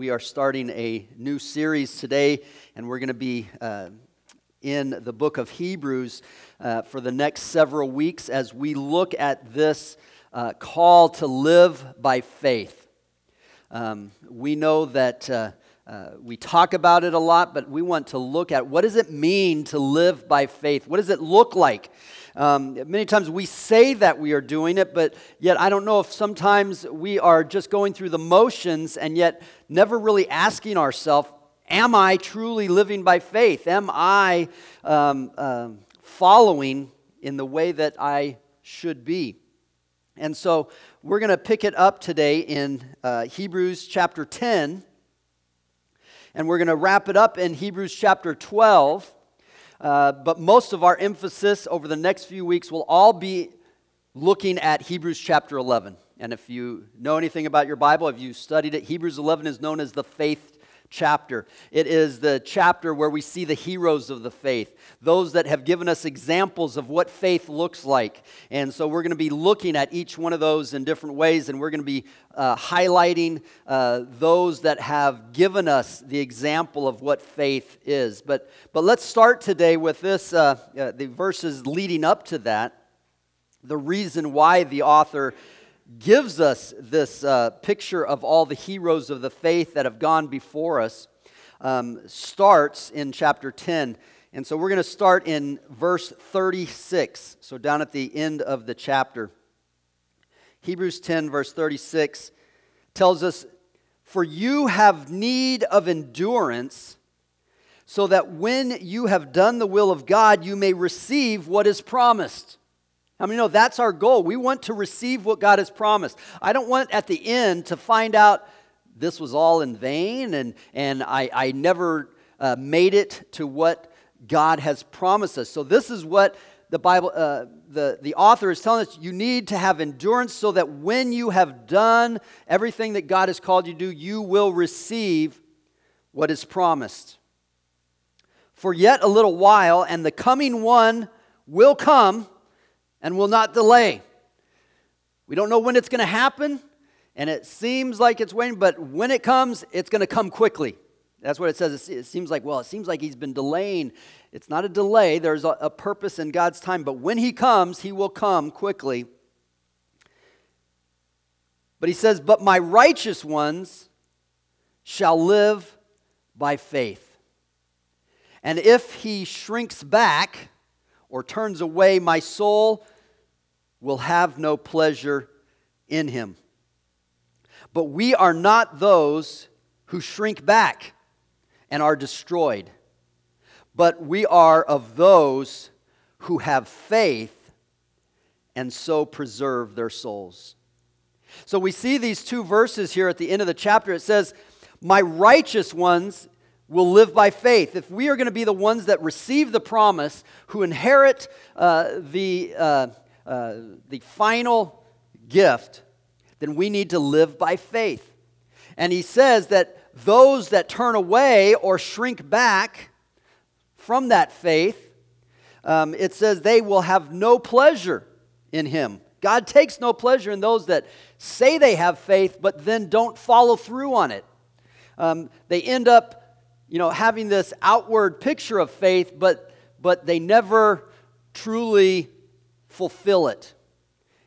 We are starting a new series today, and we're going to be in the book of Hebrews for the next several weeks as we look at this call to live by faith. We know that we talk about it a lot, but we want to look at what does it mean to live by faith? What does it look like? Many times we say that we are doing it, but yet I don't know if sometimes we are just going through the motions and yet never really asking ourselves, am I truly living by faith? Am I following in the way that I should be? And so we're going to pick it up today in Hebrews chapter 10, and we're going to wrap it up in Hebrews chapter 12. But most of our emphasis over the next few weeks will all be looking at Hebrews chapter 11. And if you know anything about your Bible, if you studied it, Hebrews 11 is known as the faith chapter. It is the chapter where we see the heroes of the faith, those that have given us examples of what faith looks like. And so we're going to be looking at each one of those in different ways, and we're going to be highlighting those that have given us the example of what faith is. But let's start today with this, the verses leading up to that, the reason why the author gives us this picture of all the heroes of the faith that have gone before us, starts in chapter 10. And so we're going to start in verse 36, so down at the end of the chapter. Hebrews 10, verse 36 tells us, "For you have need of endurance, so that when you have done the will of God, you may receive what is promised." I mean, no, that's our goal. We want to receive what God has promised. I don't want at the end to find out this was all in vain and I never made it to what God has promised us. So this is what the Bible, the author is telling us. You need to have endurance so that when you have done everything that God has called you to do, you will receive what is promised. "For yet a little while, and the coming one will come and will not delay." We don't know when it's going to happen, and it seems like it's waiting, but when it comes, it's going to come quickly. That's what it says. It seems like, well, it seems like he's been delaying. It's not a delay. There's a purpose in God's time, but when he comes, he will come quickly. But he says, "But my righteous ones shall live by faith. And if he shrinks back or turns away, my soul will have no pleasure in him. But we are not those who shrink back and are destroyed, but we are of those who have faith and so preserve their souls." So we see these two verses here at the end of the chapter. It says, my righteous ones will live by faith. If we are going to be the ones that receive the promise, who inherit the final gift, then we need to live by faith. And he says that those that turn away or shrink back from that faith, it says they will have no pleasure in him. God takes no pleasure in those that say they have faith, but then don't follow through on it. They end up having this outward picture of faith, but they never truly fulfill it.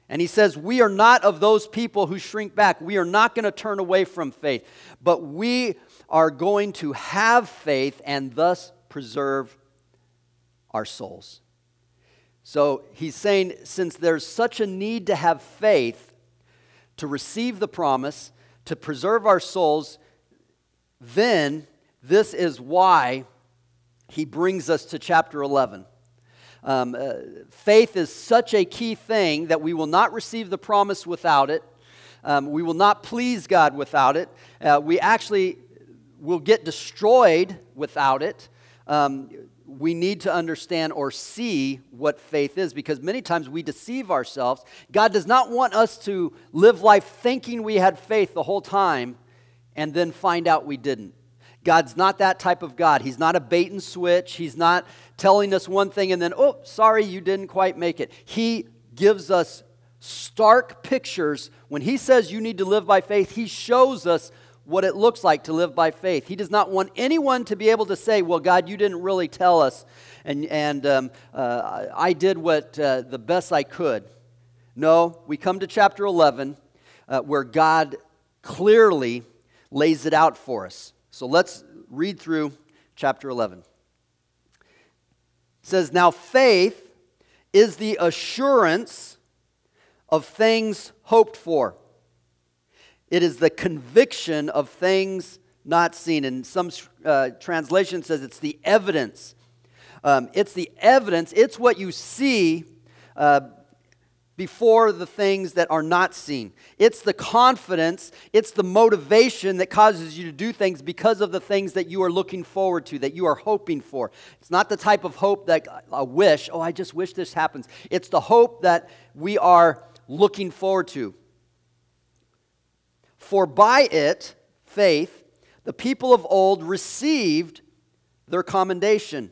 And he says, we are not of those people who shrink back. We are not going to turn away from faith, but we are going to have faith and thus preserve our souls. So he's saying, since there's such a need to have faith, to receive the promise, to preserve our souls, then this is why he brings us to chapter 11. Faith is such a key thing that we will not receive the promise without it. We will not please God without it. We actually will get destroyed without it. We need to understand or see what faith is, because many times we deceive ourselves. God does not want us to live life thinking we had faith the whole time and then find out we didn't. God's not that type of God. He's not a bait and switch. He's not telling us one thing and then, oh, sorry, you didn't quite make it. He gives us stark pictures. When he says you need to live by faith, he shows us what it looks like to live by faith. He does not want anyone to be able to say, well, God, you didn't really tell us, and I did what the best I could. No, we come to chapter 11 where God clearly lays it out for us. So let's read through chapter 11. It says, now faith is the assurance of things hoped for. It is the conviction of things not seen. And some translation says it's the evidence. It's what you see before the things that are not seen. It's the confidence, it's the motivation that causes you to do things because of the things that you are looking forward to, that you are hoping for. It's not the type of hope that a wish, oh, I just wish this happens. It's the hope that we are looking forward to. For by it, faith, the people of old received their commendation.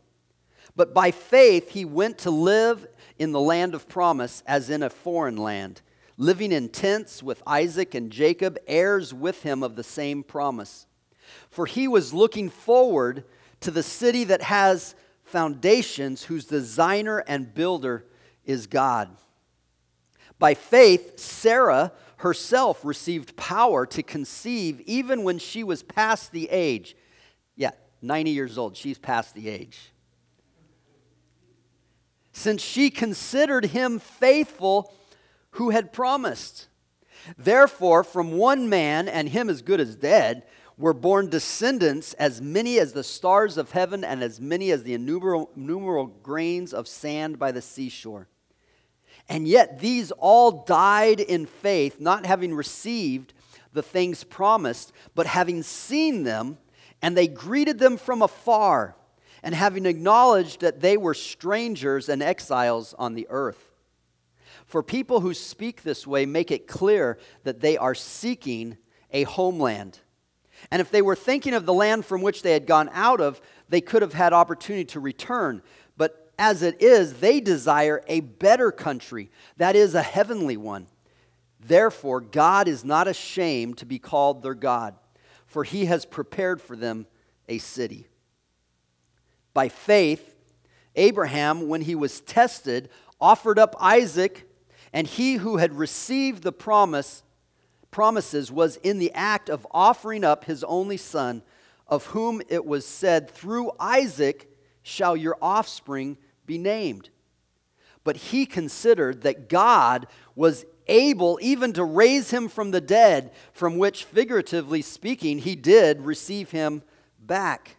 But by faith he went to live in the land of promise as in a foreign land, living in tents with Isaac and Jacob, heirs with him of the same promise. For he was looking forward to the city that has foundations, whose designer and builder is God. By faith, Sarah herself received power to conceive even when she was past the age. Yeah, 90 years old, she's past the age. Since she considered him faithful who had promised. Therefore, from one man, and him as good as dead, were born descendants as many as the stars of heaven and as many as the innumerable grains of sand by the seashore. And yet these all died in faith, not having received the things promised, but having seen them, and they greeted them from afar, and having acknowledged that they were strangers and exiles on the earth. For people who speak this way make it clear that they are seeking a homeland. And if they were thinking of the land from which they had gone out of, they could have had opportunity to return. But as it is, they desire a better country, that is, a heavenly one. Therefore, God is not ashamed to be called their God, for he has prepared for them a city. By faith, Abraham, when he was tested, offered up Isaac, and he who had received the promises was in the act of offering up his only son, of whom it was said, through Isaac shall your offspring be named. But he considered that God was able even to raise him from the dead, from which, figuratively speaking, he did receive him back.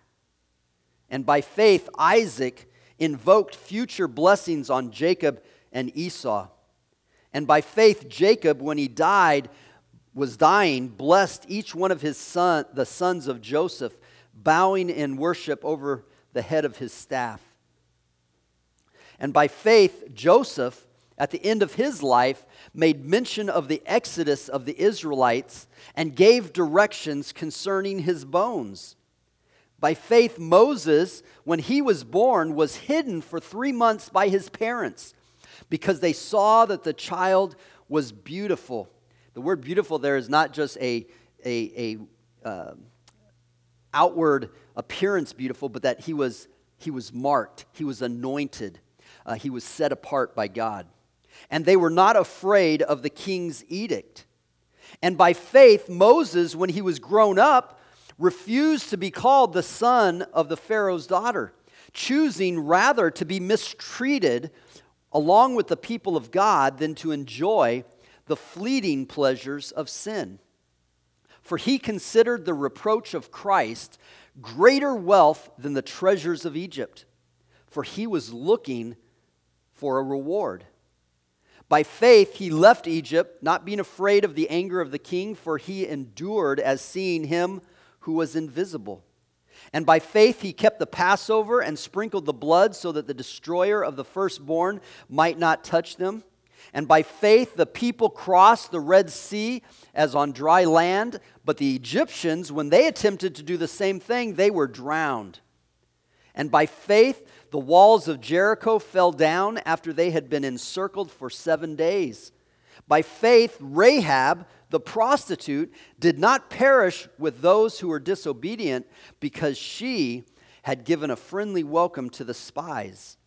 And by faith, Isaac invoked future blessings on Jacob and Esau. And by faith, Jacob, when he was dying, blessed each one of the sons of Joseph, bowing in worship over the head of his staff. And by faith, Joseph, at the end of his life, made mention of the exodus of the Israelites and gave directions concerning his bones. By faith, Moses, when he was born, was hidden for 3 months by his parents because they saw that the child was beautiful. The word beautiful there is not just a outward appearance beautiful, but that he was marked, he was anointed, he was set apart by God. And they were not afraid of the king's edict. And by faith, Moses, when he was grown up, refused to be called the son of the Pharaoh's daughter, choosing rather to be mistreated along with the people of God than to enjoy the fleeting pleasures of sin. For he considered the reproach of Christ greater wealth than the treasures of Egypt, for he was looking for a reward. By faith, he left Egypt, not being afraid of the anger of the king, for he endured as seeing him who was invisible. And by faith he kept the Passover and sprinkled the blood so that the destroyer of the firstborn might not touch them. And by faith the people crossed the Red Sea as on dry land, but the Egyptians, when they attempted to do the same thing, they were drowned. And by faith the walls of Jericho fell down after they had been encircled for 7 days. By faith Rahab, the prostitute, did not perish with those who were disobedient because she had given a friendly welcome to the spies.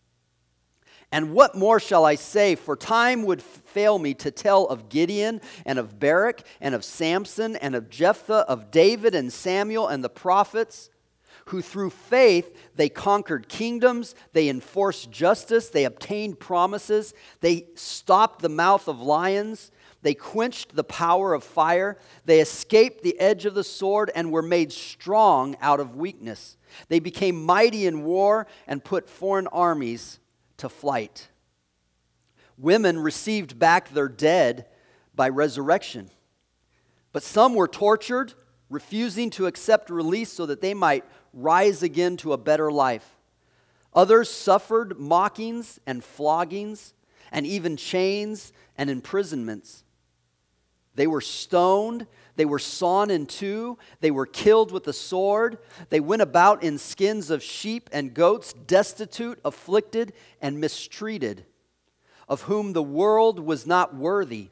And what more shall I say? For time would fail me to tell of Gideon and of Barak and of Samson and of Jephthah, of David and Samuel and the prophets, who through faith they conquered kingdoms, they enforced justice, they obtained promises, they stopped the mouth of lions, they quenched the power of fire. They escaped the edge of the sword and were made strong out of weakness. They became mighty in war and put foreign armies to flight. Women received back their dead by resurrection. But some were tortured, refusing to accept release so that they might rise again to a better life. Others suffered mockings and floggings and even chains and imprisonments. They were stoned, they were sawn in two, they were killed with the sword, they went about in skins of sheep and goats, destitute, afflicted, and mistreated, of whom the world was not worthy.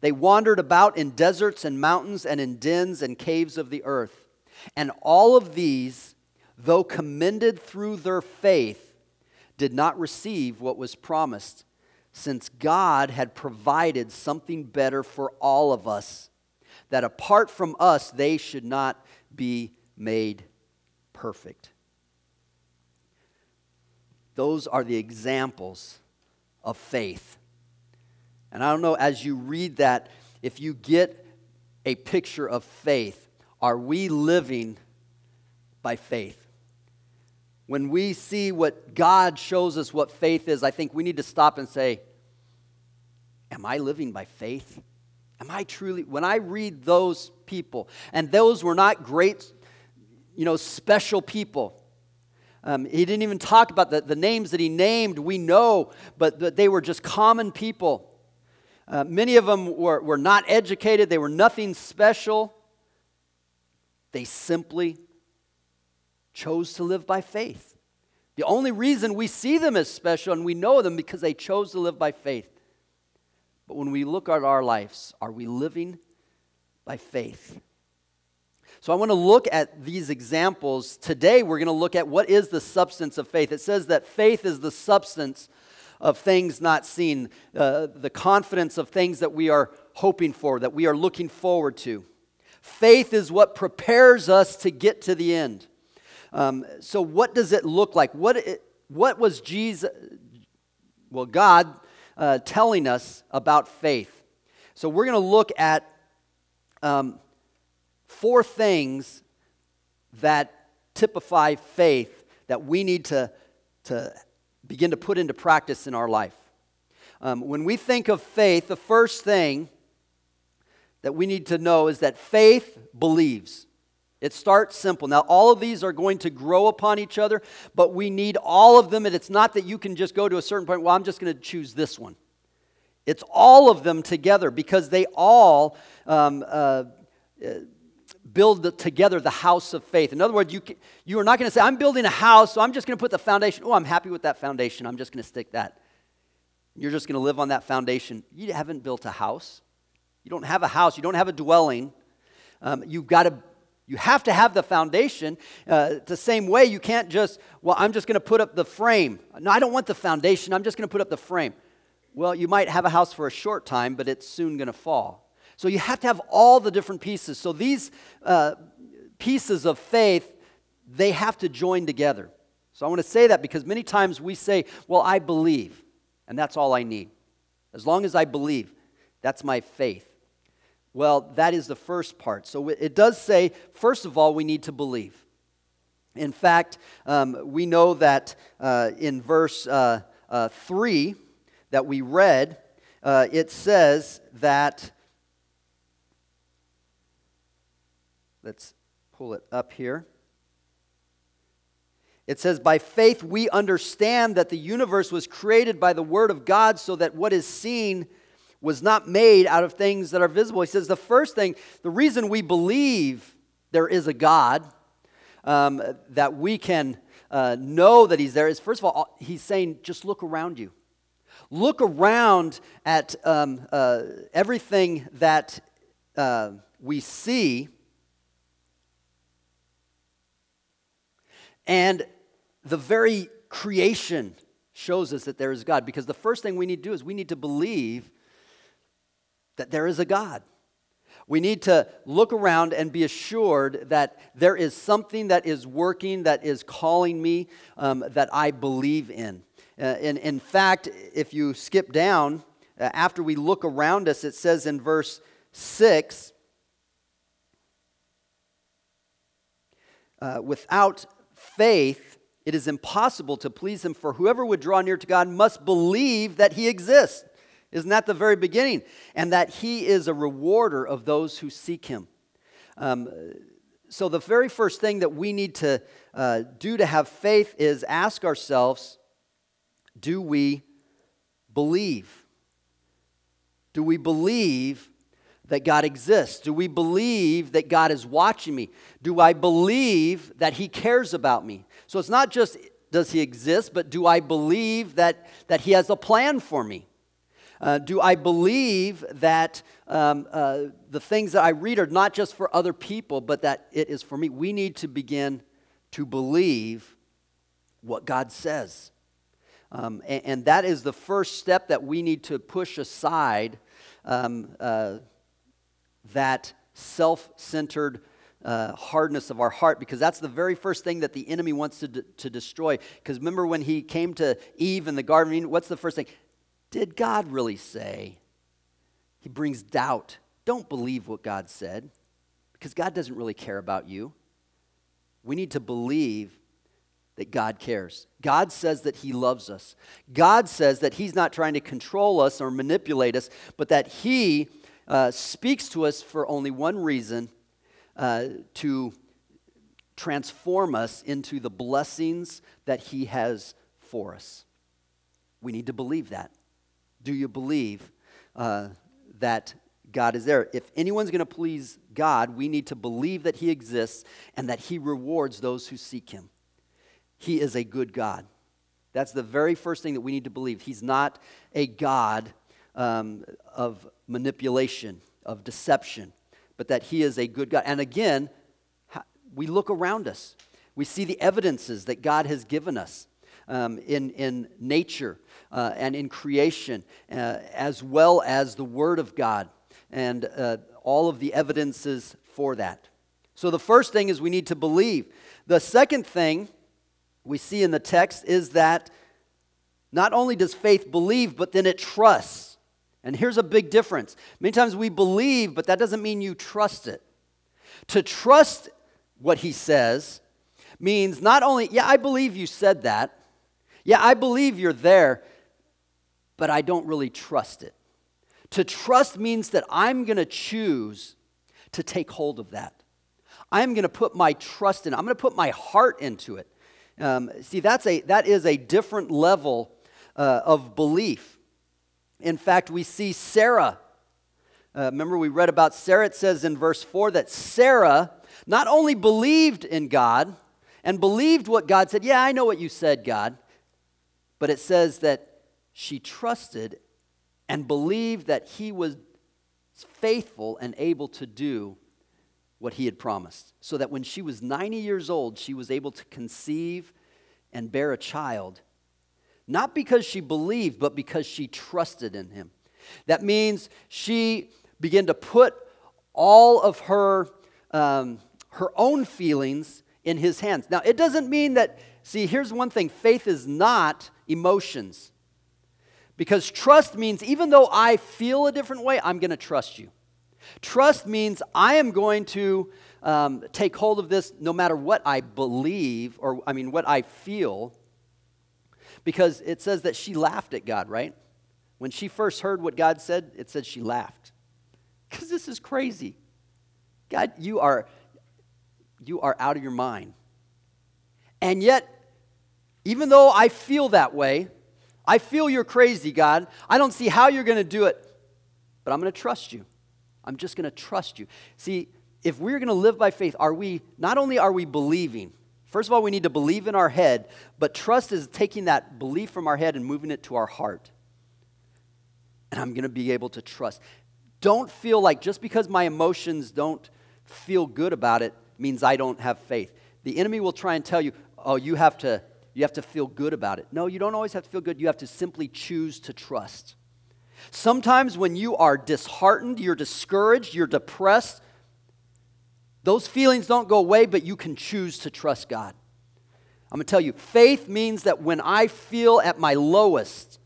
They wandered about in deserts and mountains and in dens and caves of the earth. And all of these, though commended through their faith, did not receive what was promised, since God had provided something better for all of us, that apart from us, they should not be made perfect. Those are the examples of faith. And I don't know, as you read that, if you get a picture of faith, are we living by faith? When we see what God shows us what faith is, I think we need to stop and say, am I living by faith? Am I truly, when I read those people, and those were not great, special people. He didn't even talk about the names that he named, we know, but they were just common people. Many of them were not educated. They were nothing special. They simply chose to live by faith. The only reason we see them as special and we know them because they chose to live by faith. But when we look at our lives, are we living by faith? So I want to look at these examples. Today we're going to look at what is the substance of faith. It says that faith is the substance of things not seen, the confidence of things that we are hoping for, that we are looking forward to. Faith is what prepares us to get to the end. So what does it look like? What was God telling us about faith? So we're going to look at 4 things that typify faith that we need to begin to put into practice in our life. When we think of faith, the first thing that we need to know is that faith believes. It starts simple. Now, all of these are going to grow upon each other, but we need all of them, and it's not that you can just go to a certain point, well, I'm just going to choose this one. It's all of them together because they all build together the house of faith. In other words, you are not going to say, I'm building a house, so I'm just going to put the foundation. Oh, I'm happy with that foundation. I'm just going to stick that. You're just going to live on that foundation. You haven't built a house. You don't have a house. You don't have a dwelling. You have to have the foundation. The same way, you can't just, well, I'm just going to put up the frame. No, I don't want the foundation. I'm just going to put up the frame. Well, you might have a house for a short time, but it's soon going to fall. So you have to have all the different pieces. So these pieces of faith, they have to join together. So I want to say that because many times we say, well, I believe, and that's all I need. As long as I believe, that's my faith. Well, that is the first part. So it does say, first of all, we need to believe. In fact, we know that in verse 3 that we read, it says that, let's pull it up here. It says, by faith we understand that the universe was created by the word of God, so that what is seen was not made out of things that are visible. He says the first thing, the reason we believe there is a God, that we can know that he's there is, first of all, he's saying, just look around you. Look around at everything that we see, and the very creation shows us that there is God, because the first thing we need to do is we need to believe that there is a God. We need to look around and be assured that there is something that is working, that is calling me, that I believe in. And in fact, if you skip down, after we look around us, it says in verse 6, without faith, it is impossible to please him, for whoever would draw near to God must believe that he exists. Isn't that the very beginning? And that he is a rewarder of those who seek him. So the very first thing that we need to do to have faith is ask ourselves, do we believe? Do we believe that God exists? Do we believe that God is watching me? Do I believe that he cares about me? So it's not just does he exist, but do I believe that he has a plan for me? Do I believe that the things that I read are not just for other people, but that it is for me? We need to begin to believe what God says. And that is the first step that we need to push aside, that self-centered hardness of our heart, because that's the very first thing that the enemy wants to destroy. Because remember when he came to Eve in the garden, what's the first thing? Did God really say? He brings doubt. Don't believe what God said, because God doesn't really care about you. We need to believe that God cares. God says that he loves us. God says that he's not trying to control us or manipulate us, but that he speaks to us for only one reason, to transform us into the blessings that he has for us. We need to believe that. Do you believe that God is there? If anyone's going to please God, we need to believe that he exists and that he rewards those who seek him. He is a good God. That's the very first thing that we need to believe. He's not a God of manipulation, of deception, but that he is a good God. And again, we look around us. We see the evidences that God has given us. In nature and in creation, as well as the Word of God and all of the evidences for that. So the first thing is we need to believe. The second thing we see in the text is that not only does faith believe, but then it trusts. And here's a big difference. Many times we believe, but that doesn't mean you trust it. To trust what he says means not only, yeah, I believe you said that, yeah, I believe you're there, but I don't really trust it. To trust means that I'm going to choose to take hold of that. I'm going to put my trust in it. I'm going to put my heart into it. See, that is a different level of belief. In fact, we see Sarah. Remember we read about Sarah. It says in verse 4 that Sarah not only believed in God and believed what God said, yeah, I know what you said, God, but it says that she trusted and believed that he was faithful and able to do what he had promised, so that when she was 90 years old, she was able to conceive and bear a child, not because she believed, but because she trusted in him. That means she began to put all of her own feelings in his hands. Now, it doesn't mean that, see, here's one thing. Faith is not emotions. Because trust means even though I feel a different way, I'm going to trust you. Trust means I am going to take hold of this no matter what I believe or, I mean, what I feel. Because it says that she laughed at God, right? When she first heard what God said, it said she laughed. Because this is crazy. God, you are out of your mind. And yet, even though I feel that way, I feel you're crazy, God. I don't see how you're going to do it, but I'm going to trust you. I'm just going to trust you. See, if we're going to live by faith, not only are we believing. First of all, we need to believe in our head, but trust is taking that belief from our head and moving it to our heart. And I'm going to be able to trust. Don't feel like just because my emotions don't feel good about it means I don't have faith. The enemy will try and tell you, oh, you have to feel good about it. No, you don't always have to feel good. You have to simply choose to trust. Sometimes when you are disheartened, you're discouraged, you're depressed, those feelings don't go away, but you can choose to trust God. I'm going to tell you, faith means that when I feel at my lowest,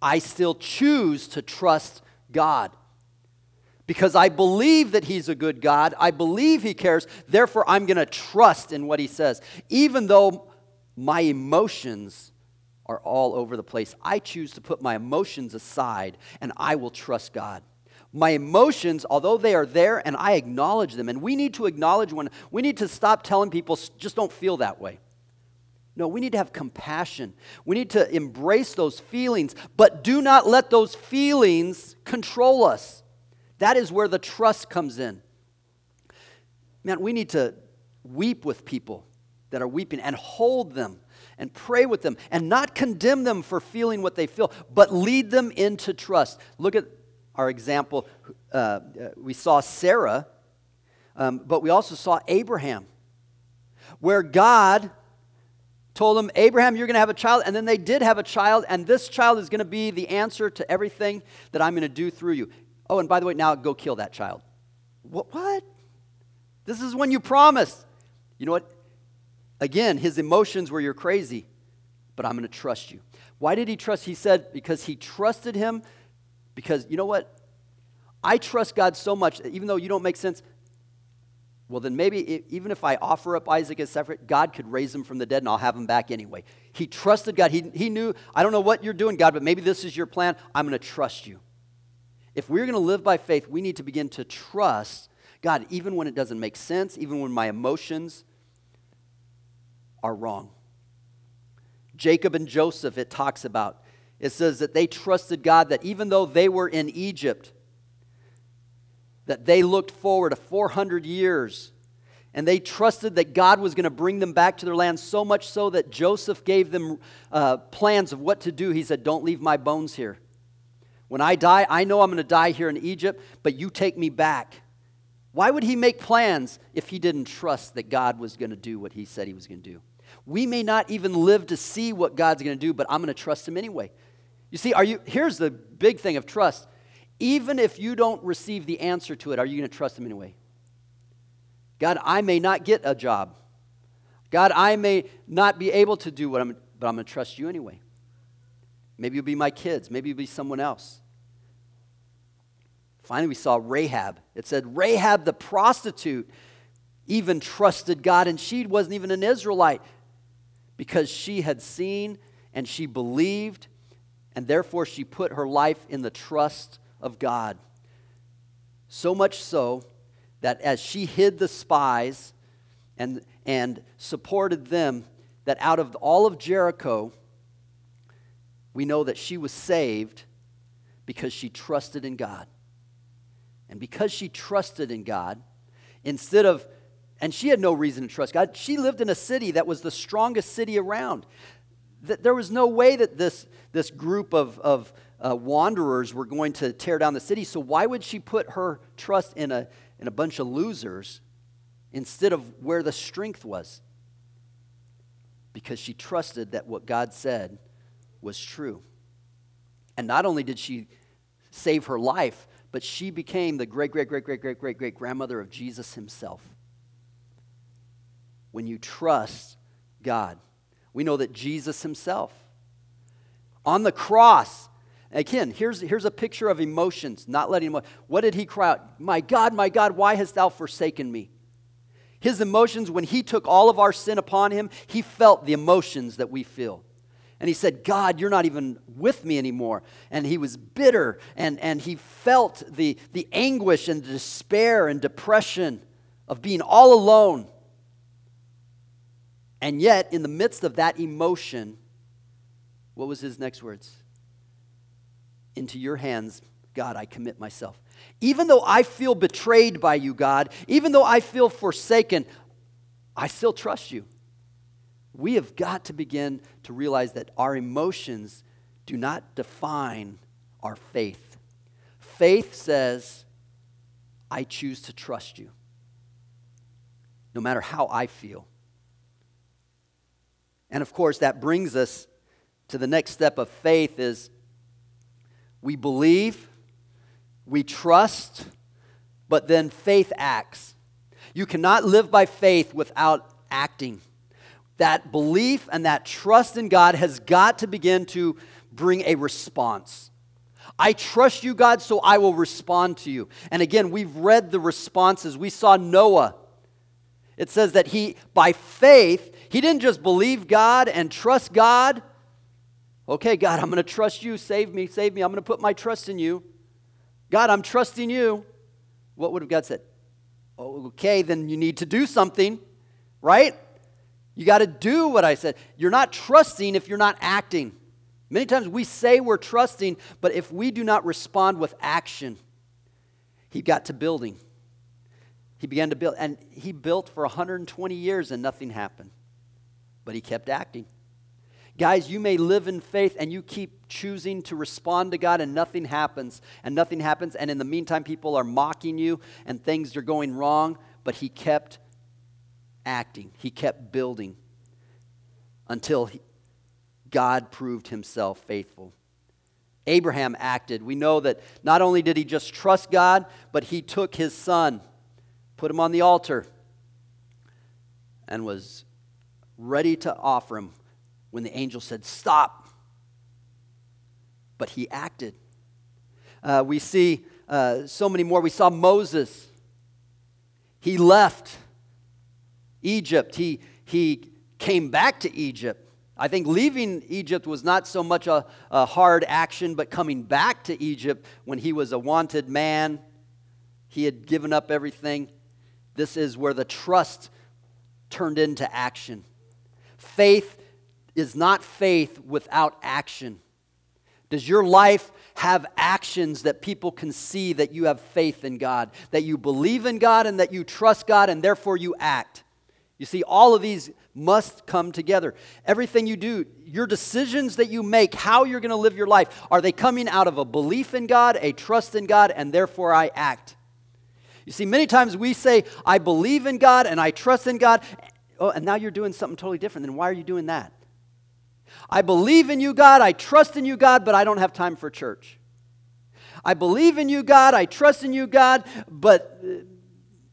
I still choose to trust God. Because I believe that he's a good God. I believe he cares. Therefore, I'm going to trust in what he says. Even though my emotions are all over the place, I choose to put my emotions aside and I will trust God. My emotions, although they are there and I acknowledge them, and we need to acknowledge when we need to stop telling people, just don't feel that way. No, we need to have compassion. We need to embrace those feelings, but do not let those feelings control us. That is where the trust comes in. Man, we need to weep with people that are weeping and hold them and pray with them and not condemn them for feeling what they feel, but lead them into trust. Look at our example. We saw Sarah, but we also saw Abraham, where God told him, Abraham, you're going to have a child, and then they did have a child, and this child is going to be the answer to everything that I'm going to do through you. Oh, and by the way, now go kill that child. What? This is when you promised. You know what? Again, his emotions were, you're crazy, but I'm going to trust you. Why did he trust? He said because he trusted him, because, you know what? I trust God so much, even though you don't make sense, well, then maybe even if I offer up Isaac as separate, God could raise him from the dead and I'll have him back anyway. He trusted God. He knew, I don't know what you're doing, God, but maybe this is your plan. I'm going to trust you. If we're going to live by faith, we need to begin to trust God, even when it doesn't make sense, even when my emotions are wrong. Jacob and Joseph, it talks about. It says that they trusted God, that even though they were in Egypt, that they looked forward to 400 years, and they trusted that God was going to bring them back to their land, so much so that Joseph gave them plans of what to do. He said, don't leave my bones here. When I die, I know I'm going to die here in Egypt, but you take me back. Why would he make plans if he didn't trust that God was going to do what he said he was going to do? We may not even live to see what God's going to do, but I'm going to trust him anyway. You see, here's the big thing of trust. Even if you don't receive the answer to it, are you going to trust him anyway? God, I may not get a job. God, I may not be able to do but I'm going to trust you anyway. Maybe it'll be my kids. Maybe it'll be someone else. Finally, we saw Rahab. It said, Rahab the prostitute even trusted God, and she wasn't even an Israelite because she had seen and she believed, and therefore she put her life in the trust of God. So much so that as she hid the spies and supported them, that out of all of Jericho, we know that she was saved because she trusted in God. And because she trusted in God, instead of And she had no reason to trust God. She lived in a city that was the strongest city around. There was no way that this group of wanderers were going to tear down the city. So why would she put her trust in a bunch of losers instead of where the strength was? Because she trusted that what God said was true. And not only did she save her life, but she became the great-great-great-great-great-great-great-grandmother of Jesus himself. When you trust God, we know that Jesus himself, on the cross, again, here's a picture of emotions, not letting him. What did he cry out? My God, why hast thou forsaken me? His emotions, when he took all of our sin upon him, he felt the emotions that we feel. And he said, God, you're not even with me anymore. And he was bitter, and he felt the anguish and despair and depression of being all alone. And yet, in the midst of that emotion, what was his next words? Into your hands, God, I commit myself. Even though I feel betrayed by you, God, even though I feel forsaken, I still trust you. We have got to begin to realize that our emotions do not define our faith. Faith says, I choose to trust you, no matter how I feel. And of course, that brings us to the next step of faith is we believe, we trust, but then faith acts. You cannot live by faith without acting. That belief and that trust in God has got to begin to bring a response. I trust you, God, so I will respond to you. And again, we've read the responses. We saw Noah. It says that he, by faith, he didn't just believe God and trust God. Okay, God, I'm going to trust you. Save me, save me. I'm going to put my trust in you. God, I'm trusting you. What would have God said? Okay, then you need to do something, right? You got to do what I said. You're not trusting if you're not acting. Many times we say we're trusting, but if we do not respond with action, he got to building. He began to build, and he built for 120 years and nothing happened. But he kept acting. Guys, you may live in faith and you keep choosing to respond to God and nothing happens. And nothing happens, and in the meantime, people are mocking you and things are going wrong, but he kept acting. He kept building until God proved himself faithful. Abraham acted. We know that not only did he just trust God, but he took his son, put him on the altar, and was ready to offer him when the angel said, stop. But he acted. We see so many more. We saw Moses. He left Egypt. He came back to Egypt. I think leaving Egypt was not so much a hard action, but coming back to Egypt when he was a wanted man, he had given up everything. This is where the trust turned into action. Faith is not faith without action. Does your life have actions that people can see that you have faith in God, that you believe in God and that you trust God and therefore you act? You see, all of these must come together. Everything you do, your decisions that you make, how you're going to live your life, are they coming out of a belief in God, a trust in God, and therefore I act? You see, many times we say, I believe in God and I trust in God. Oh, and now you're doing something totally different. Then why are you doing that? I believe in you, God. I trust in you, God, but I don't have time for church. I believe in you, God. I trust in you, God, but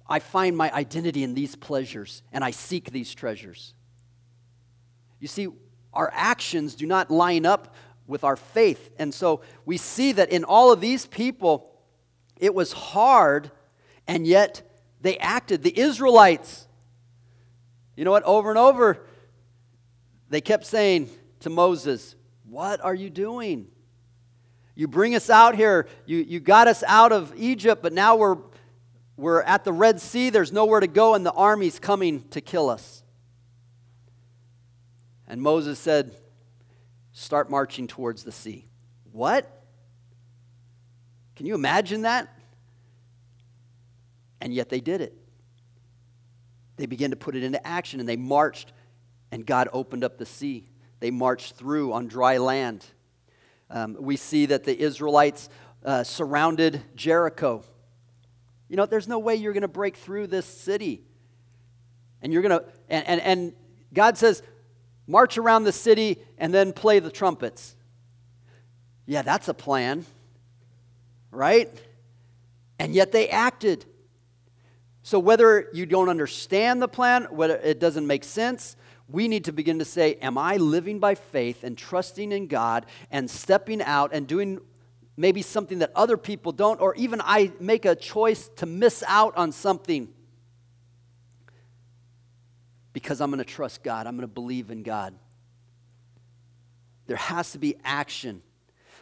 I find my identity in these pleasures, and I seek these treasures. You see, our actions do not line up with our faith. And so we see that in all of these people, it was hard, and yet they acted. The Israelites, you know what, over and over, they kept saying to Moses, what are you doing? You bring us out here. You got us out of Egypt, but now we're at the Red Sea, there's nowhere to go, and the army's coming to kill us. And Moses said, start marching towards the sea. What? Can you imagine that? And yet they did it. They began to put it into action, and they marched, and God opened up the sea. They marched through on dry land. We see that the Israelites surrounded Jericho. You know, there's no way you're going to break through this city. And you're going to, and God says, march around the city and then play the trumpets. Yeah, that's a plan, right? And yet they acted. So whether you don't understand the plan, whether it doesn't make sense, we need to begin to say, am I living by faith and trusting in God and stepping out and doing maybe something that other people don't, or even I make a choice to miss out on something because I'm going to trust God. I'm going to believe in God. There has to be action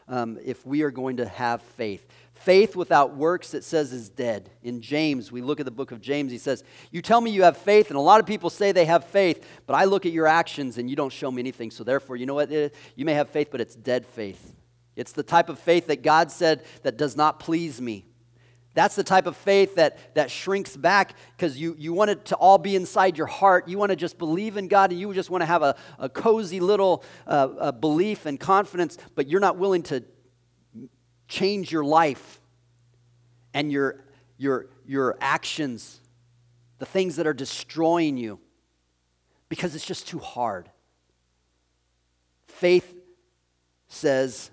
if we are going to have faith. Faith without works, it says, is dead. In James, we look at the book of James, he says, you tell me you have faith, and a lot of people say they have faith, but I look at your actions and you don't show me anything. So therefore, you know what? You may have faith, but it's dead faith. It's the type of faith that God said that does not please me. That's the type of faith that shrinks back because you want it to all be inside your heart. You want to just believe in God, and you just want to have a cozy little belief and confidence, but you're not willing to change your life and your actions, the things that are destroying you, because it's just too hard. Faith says,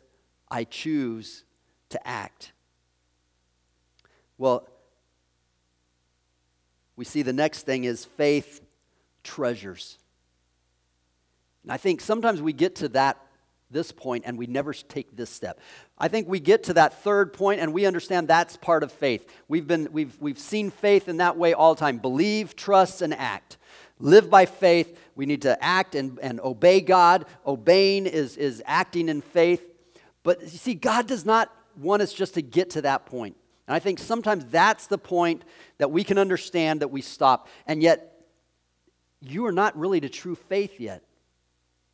I choose to act. Well, we see the next thing is faith treasures. And I think sometimes we get to this point and we never take this step. I think we get to that third point and we understand that's part of faith. We've seen faith in that way all the time. Believe, trust, and act. Live by faith. We need to act and obey God. Obeying is acting in faith. But you see, God does not want us just to get to that point. And I think sometimes that's the point that we can understand that we stop. And yet, you are not really to true faith yet.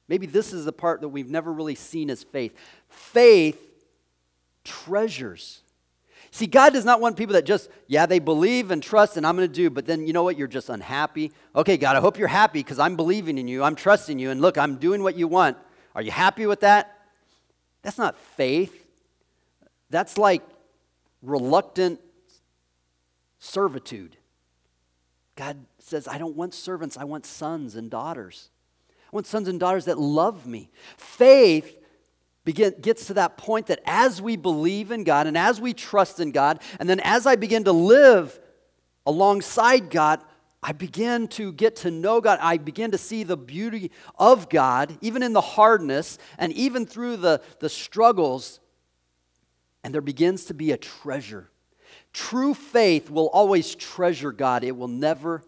Maybe this is the part that we've never really seen as faith. Faith treasures. See, God does not want people that just, they believe and trust and I'm going to do, but then you know what? You're just unhappy. Okay, God, I hope you're happy because I'm believing in you. I'm trusting you. And look, I'm doing what you want. Are you happy with that? That's not faith. That's like reluctant servitude. God says, I don't want servants, I want sons and daughters. I want sons and daughters that love me. Faith gets to that point that as we believe in God and as we trust in God, and then as I begin to live alongside God, I begin to get to know God. I begin to see the beauty of God, even in the hardness and even through the struggles. And there begins to be a treasure. True faith will always treasure God. It will never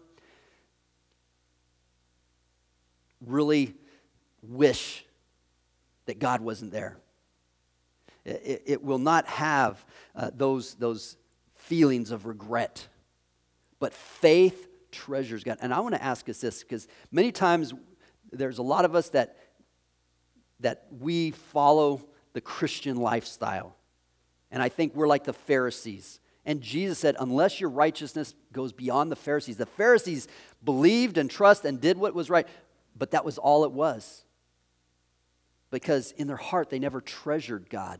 really wish that God wasn't there. It will not have those feelings of regret. But faith treasures God. And I want to ask us this, because many times there's a lot of us that we follow the Christian lifestyle. And I think we're like the Pharisees. And Jesus said, unless your righteousness goes beyond the Pharisees. The Pharisees believed and trusted and did what was right, but that was all it was. Because in their heart, they never treasured God.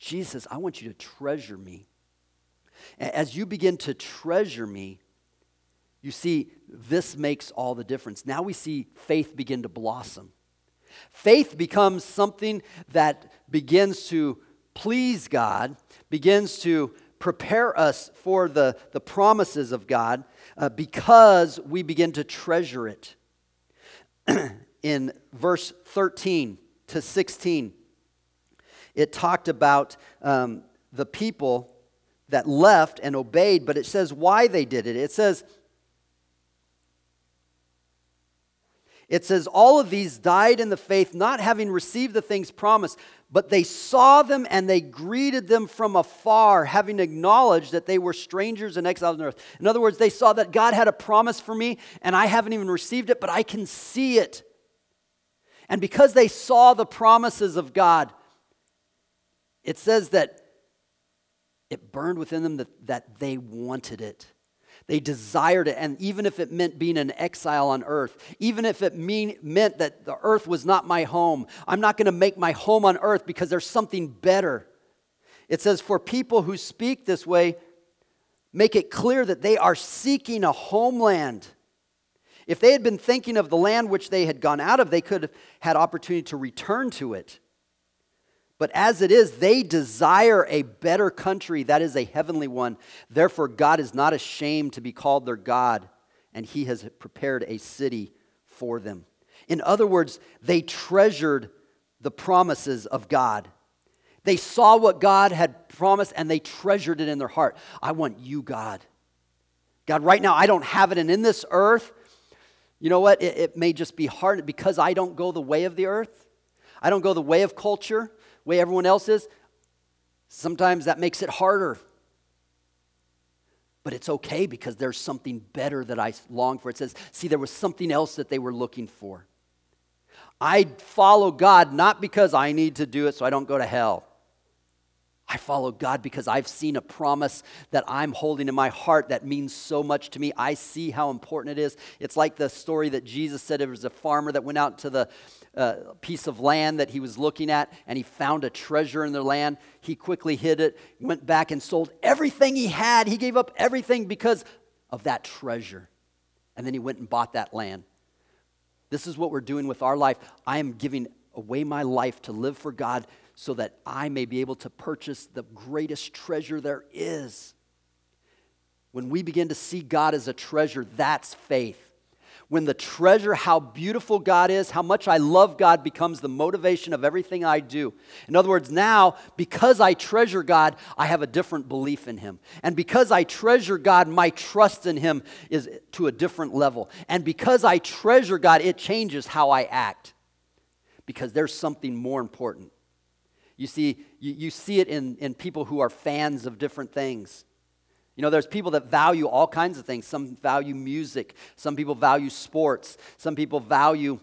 Jesus says, I want you to treasure me. As you begin to treasure me, you see, this makes all the difference. Now we see faith begin to blossom. Faith becomes something that begins to please God, begins to prepare us for the promises of God because we begin to treasure it. In verse 13 to 16, it talked about the people that left and obeyed, but it says why they did it. It says, all of these died in the faith, not having received the things promised, but they saw them and they greeted them from afar, having acknowledged that they were strangers and exiles on earth. In other words, they saw that God had a promise for me and I haven't even received it, but I can see it. And because they saw the promises of God, it says that it burned within them that they wanted it. They desired it, and even if it meant being an exile on earth, even if it meant that the earth was not my home, I'm not going to make my home on earth because there's something better. It says, for people who speak this way, make it clear that they are seeking a homeland. If they had been thinking of the land which they had gone out of, they could have had opportunity to return to it. But as it is, they desire a better country, that is a heavenly one. Therefore, God is not ashamed to be called their God, and he has prepared a city for them. In other words, they treasured the promises of God. They saw what God had promised, and they treasured it in their heart. I want you, God. God, right now, I don't have it, and in this earth, you know what? It may just be hard because I don't go the way of the earth. I don't go the way of culture, way everyone else is. Sometimes that makes it harder. But it's okay because there's something better that I long for. It says, see, there was something else that they were looking for. I follow God not because I need to do it so I don't go to hell. I follow God because I've seen a promise that I'm holding in my heart that means so much to me. I see how important it is. It's like the story that Jesus said. It was a farmer that went out to the piece of land that he was looking at, and he found a treasure in their land. He quickly hid it, went back and sold everything he had. He gave up everything because of that treasure. And then he went and bought that land. This is what we're doing with our life. I am giving away my life to live for God, so that I may be able to purchase the greatest treasure there is. When we begin to see God as a treasure, that's faith. When the treasure, how beautiful God is, how much I love God, becomes the motivation of everything I do. In other words, now, because I treasure God, I have a different belief in him. And because I treasure God, my trust in him is to a different level. And because I treasure God, it changes how I act, because there's something more important. You see, you see it in people who are fans of different things. You know, there's people that value all kinds of things. Some value music. Some people value sports. Some people value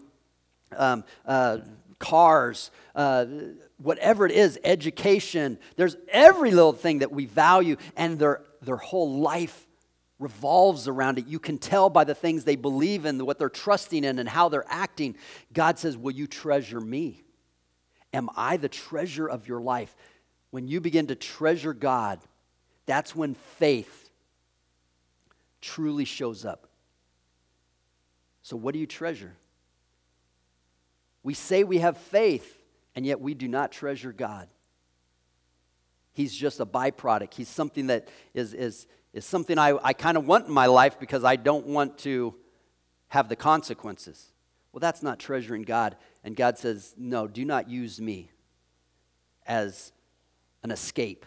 cars. Whatever it is, education. There's every little thing that we value, and their whole life revolves around it. You can tell by the things they believe in, what they're trusting in, and how they're acting. God says, will you treasure me? Am I the treasure of your life? When you begin to treasure God, that's when faith truly shows up. So what do you treasure? We say we have faith, and yet we do not treasure God. He's just a byproduct. He's something that is something I kind of want in my life because I don't want to have the consequences. Well, that's not treasuring God. And God says, no, do not use me as an escape.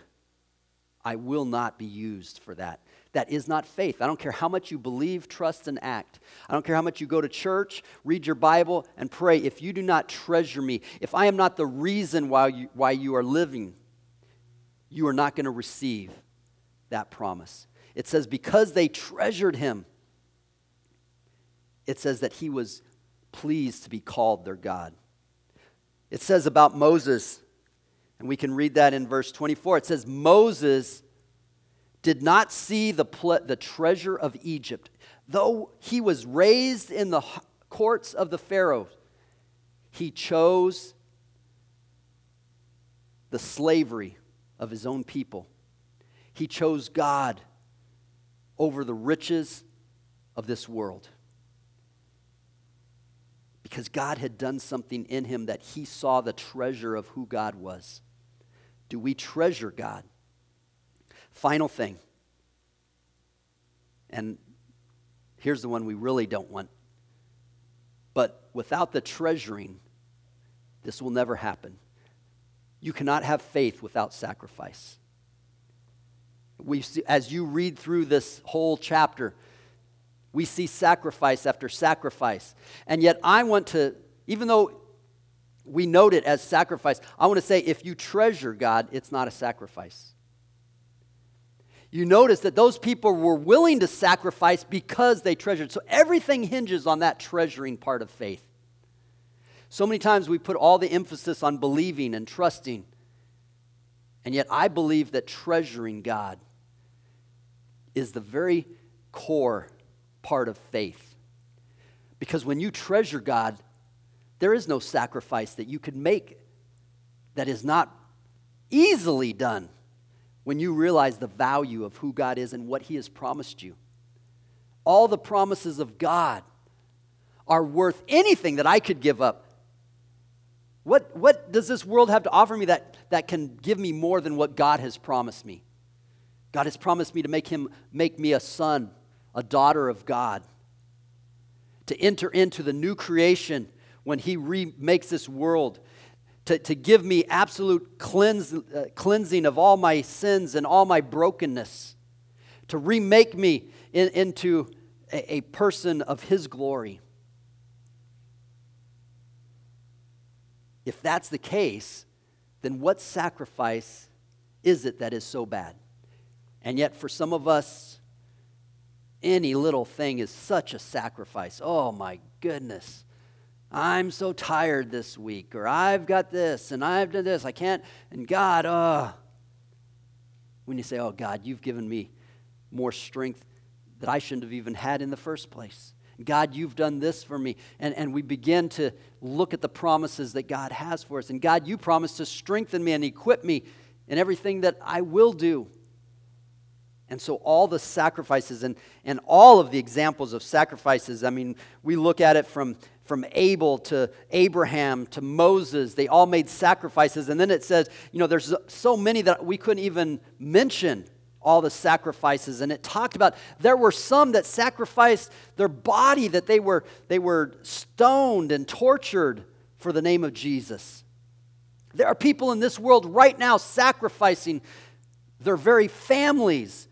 I will not be used for that. That is not faith. I don't care how much you believe, trust, and act. I don't care how much you go to church, read your Bible, and pray. If you do not treasure me, if I am not the reason why you are living, you are not going to receive that promise. It says because they treasured him, it says that he was pleased to be called their God. It says about Moses, and we can read that in verse 24. It says, Moses did not see the treasure of Egypt. Though he was raised in the courts of the Pharaoh, he chose the slavery of his own people. He chose God over the riches of this world, because God had done something in him that he saw the treasure of who God was. Do we treasure God? Final thing, and here's the one we really don't want, but without the treasuring, this will never happen. You cannot have faith without sacrifice. As you read through this whole chapter, we see sacrifice after sacrifice. And yet I want to, even though we note it as sacrifice, I want to say if you treasure God, it's not a sacrifice. You notice that those people were willing to sacrifice because they treasured. So everything hinges on that treasuring part of faith. So many times we put all the emphasis on believing and trusting. And yet I believe that treasuring God is the very core part of faith. Because when you treasure God, there is no sacrifice that you could make that is not easily done when you realize the value of who God is and what He has promised you. All the promises of God are worth anything that I could give up. What does this world have to offer me that can give me more than what God has promised me? God has promised me to make me a son, a daughter of God, to enter into the new creation when He remakes this world, to give me absolute cleansing of all my sins and all my brokenness, to remake me into a person of His glory. If that's the case, then what sacrifice is it that is so bad? And yet for some of us, any little thing is such a sacrifice. Oh my goodness, I'm so tired this week, or I've got this, and I've done this, I can't, and God, When you say, oh God, you've given me more strength that I shouldn't have even had in the first place. God, you've done this for me. And we begin to look at the promises that God has for us. And God, you promised to strengthen me and equip me in everything that I will do. And so all the sacrifices and all of the examples of sacrifices, I mean, we look at it from Abel to Abraham to Moses. They all made sacrifices. And then it says, you know, there's so many that we couldn't even mention all the sacrifices. And it talked about there were some that sacrificed their body, that they were stoned and tortured for the name of Jesus. There are people in this world right now sacrificing their very families.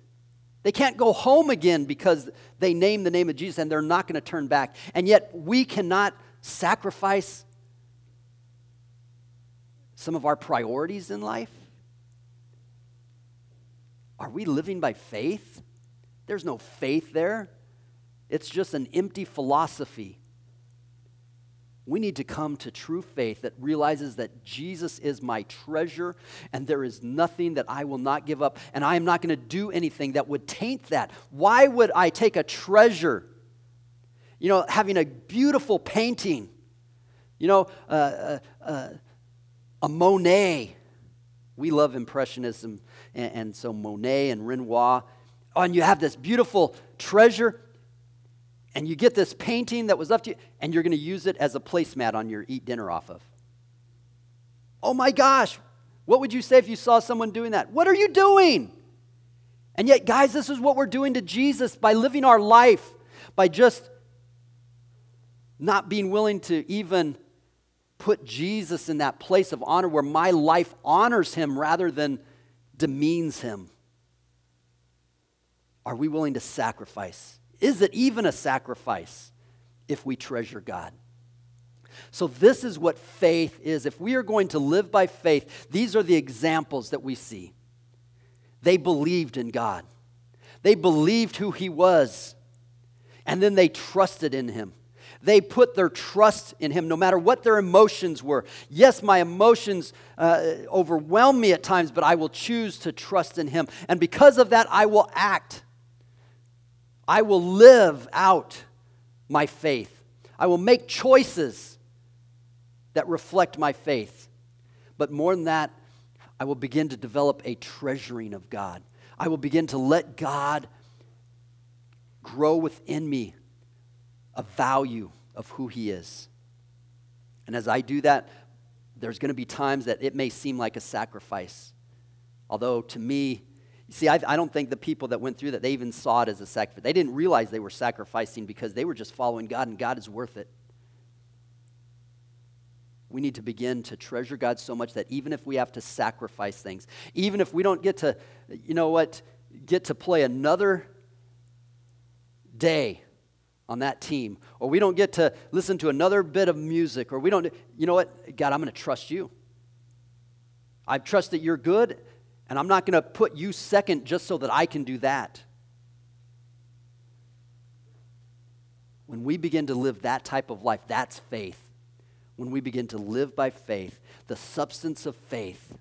They can't go home again because they name the name of Jesus, and they're not going to turn back. And yet we cannot sacrifice some of our priorities in life. Are we living by faith? There's no faith there. It's just an empty philosophy. We need to come to true faith that realizes that Jesus is my treasure, and there is nothing that I will not give up, and I am not going to do anything that would taint that. Why would I take a treasure? You know, having a beautiful painting, you know, a Monet. We love Impressionism, and so Monet and Renoir. Oh, and you have this beautiful treasure, and you get this painting that was left to you, and you're going to use it as a placemat on your eat dinner off of. Oh my gosh, what would you say if you saw someone doing that? What are you doing? And yet, guys, this is what we're doing to Jesus by living our life, by just not being willing to even put Jesus in that place of honor where my life honors Him rather than demeans Him. Are we willing to sacrifice? Is it even a sacrifice if we treasure God? So this is what faith is. If we are going to live by faith, these are the examples that we see. They believed in God. They believed who He was. And then they trusted in Him. They put their trust in Him no matter what their emotions were. Yes, my emotions overwhelm me at times, but I will choose to trust in Him. And because of that, I will act. I will live out my faith. I will make choices that reflect my faith. But more than that, I will begin to develop a treasuring of God. I will begin to let God grow within me a value of who He is. And as I do that, there's going to be times that it may seem like a sacrifice. Although to me, you see, I don't think the people that went through that, they even saw it as a sacrifice. They didn't realize they were sacrificing because they were just following God, and God is worth it. We need to begin to treasure God so much that even if we have to sacrifice things, even if we don't get to, you know what, get to play another day on that team, or we don't get to listen to another bit of music, or we don't, you know what, God, I'm going to trust You. I trust that You're good, and I'm not going to put You second just so that I can do that. When we begin to live that type of life, that's faith. When we begin to live by faith, the substance of faith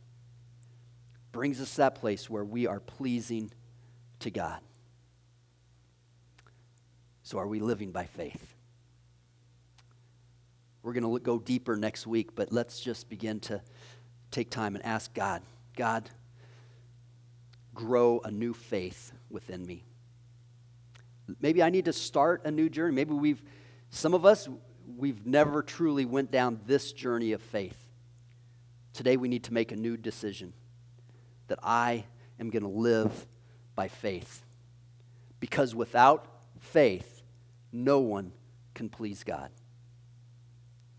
brings us to that place where we are pleasing to God. So are we living by faith? We're going to go deeper next week, but let's just begin to take time and ask God, God, grow a new faith within me. Maybe I need to start a new journey. Maybe some of us, we've never truly went down this journey of faith. Today we need to make a new decision that I am going to live by faith. Because without faith, no one can please God.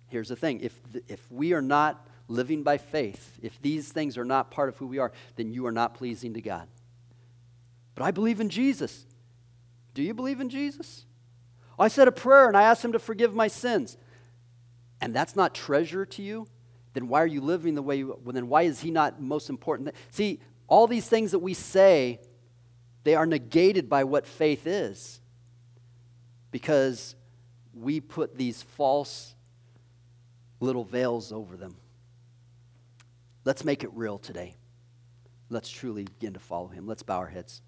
Here's the thing. If we are not living by faith, if these things are not part of who we are, then you are not pleasing to God. But I believe in Jesus. Do you believe in Jesus? I said a prayer and I asked him to forgive my sins. And that's not treasure to you? Then why are you living the way you, then why is he not most important? See, all these things that we say, they are negated by what faith is. Because we put these false little veils over them. Let's make it real today. Let's truly begin to follow him. Let's bow our heads.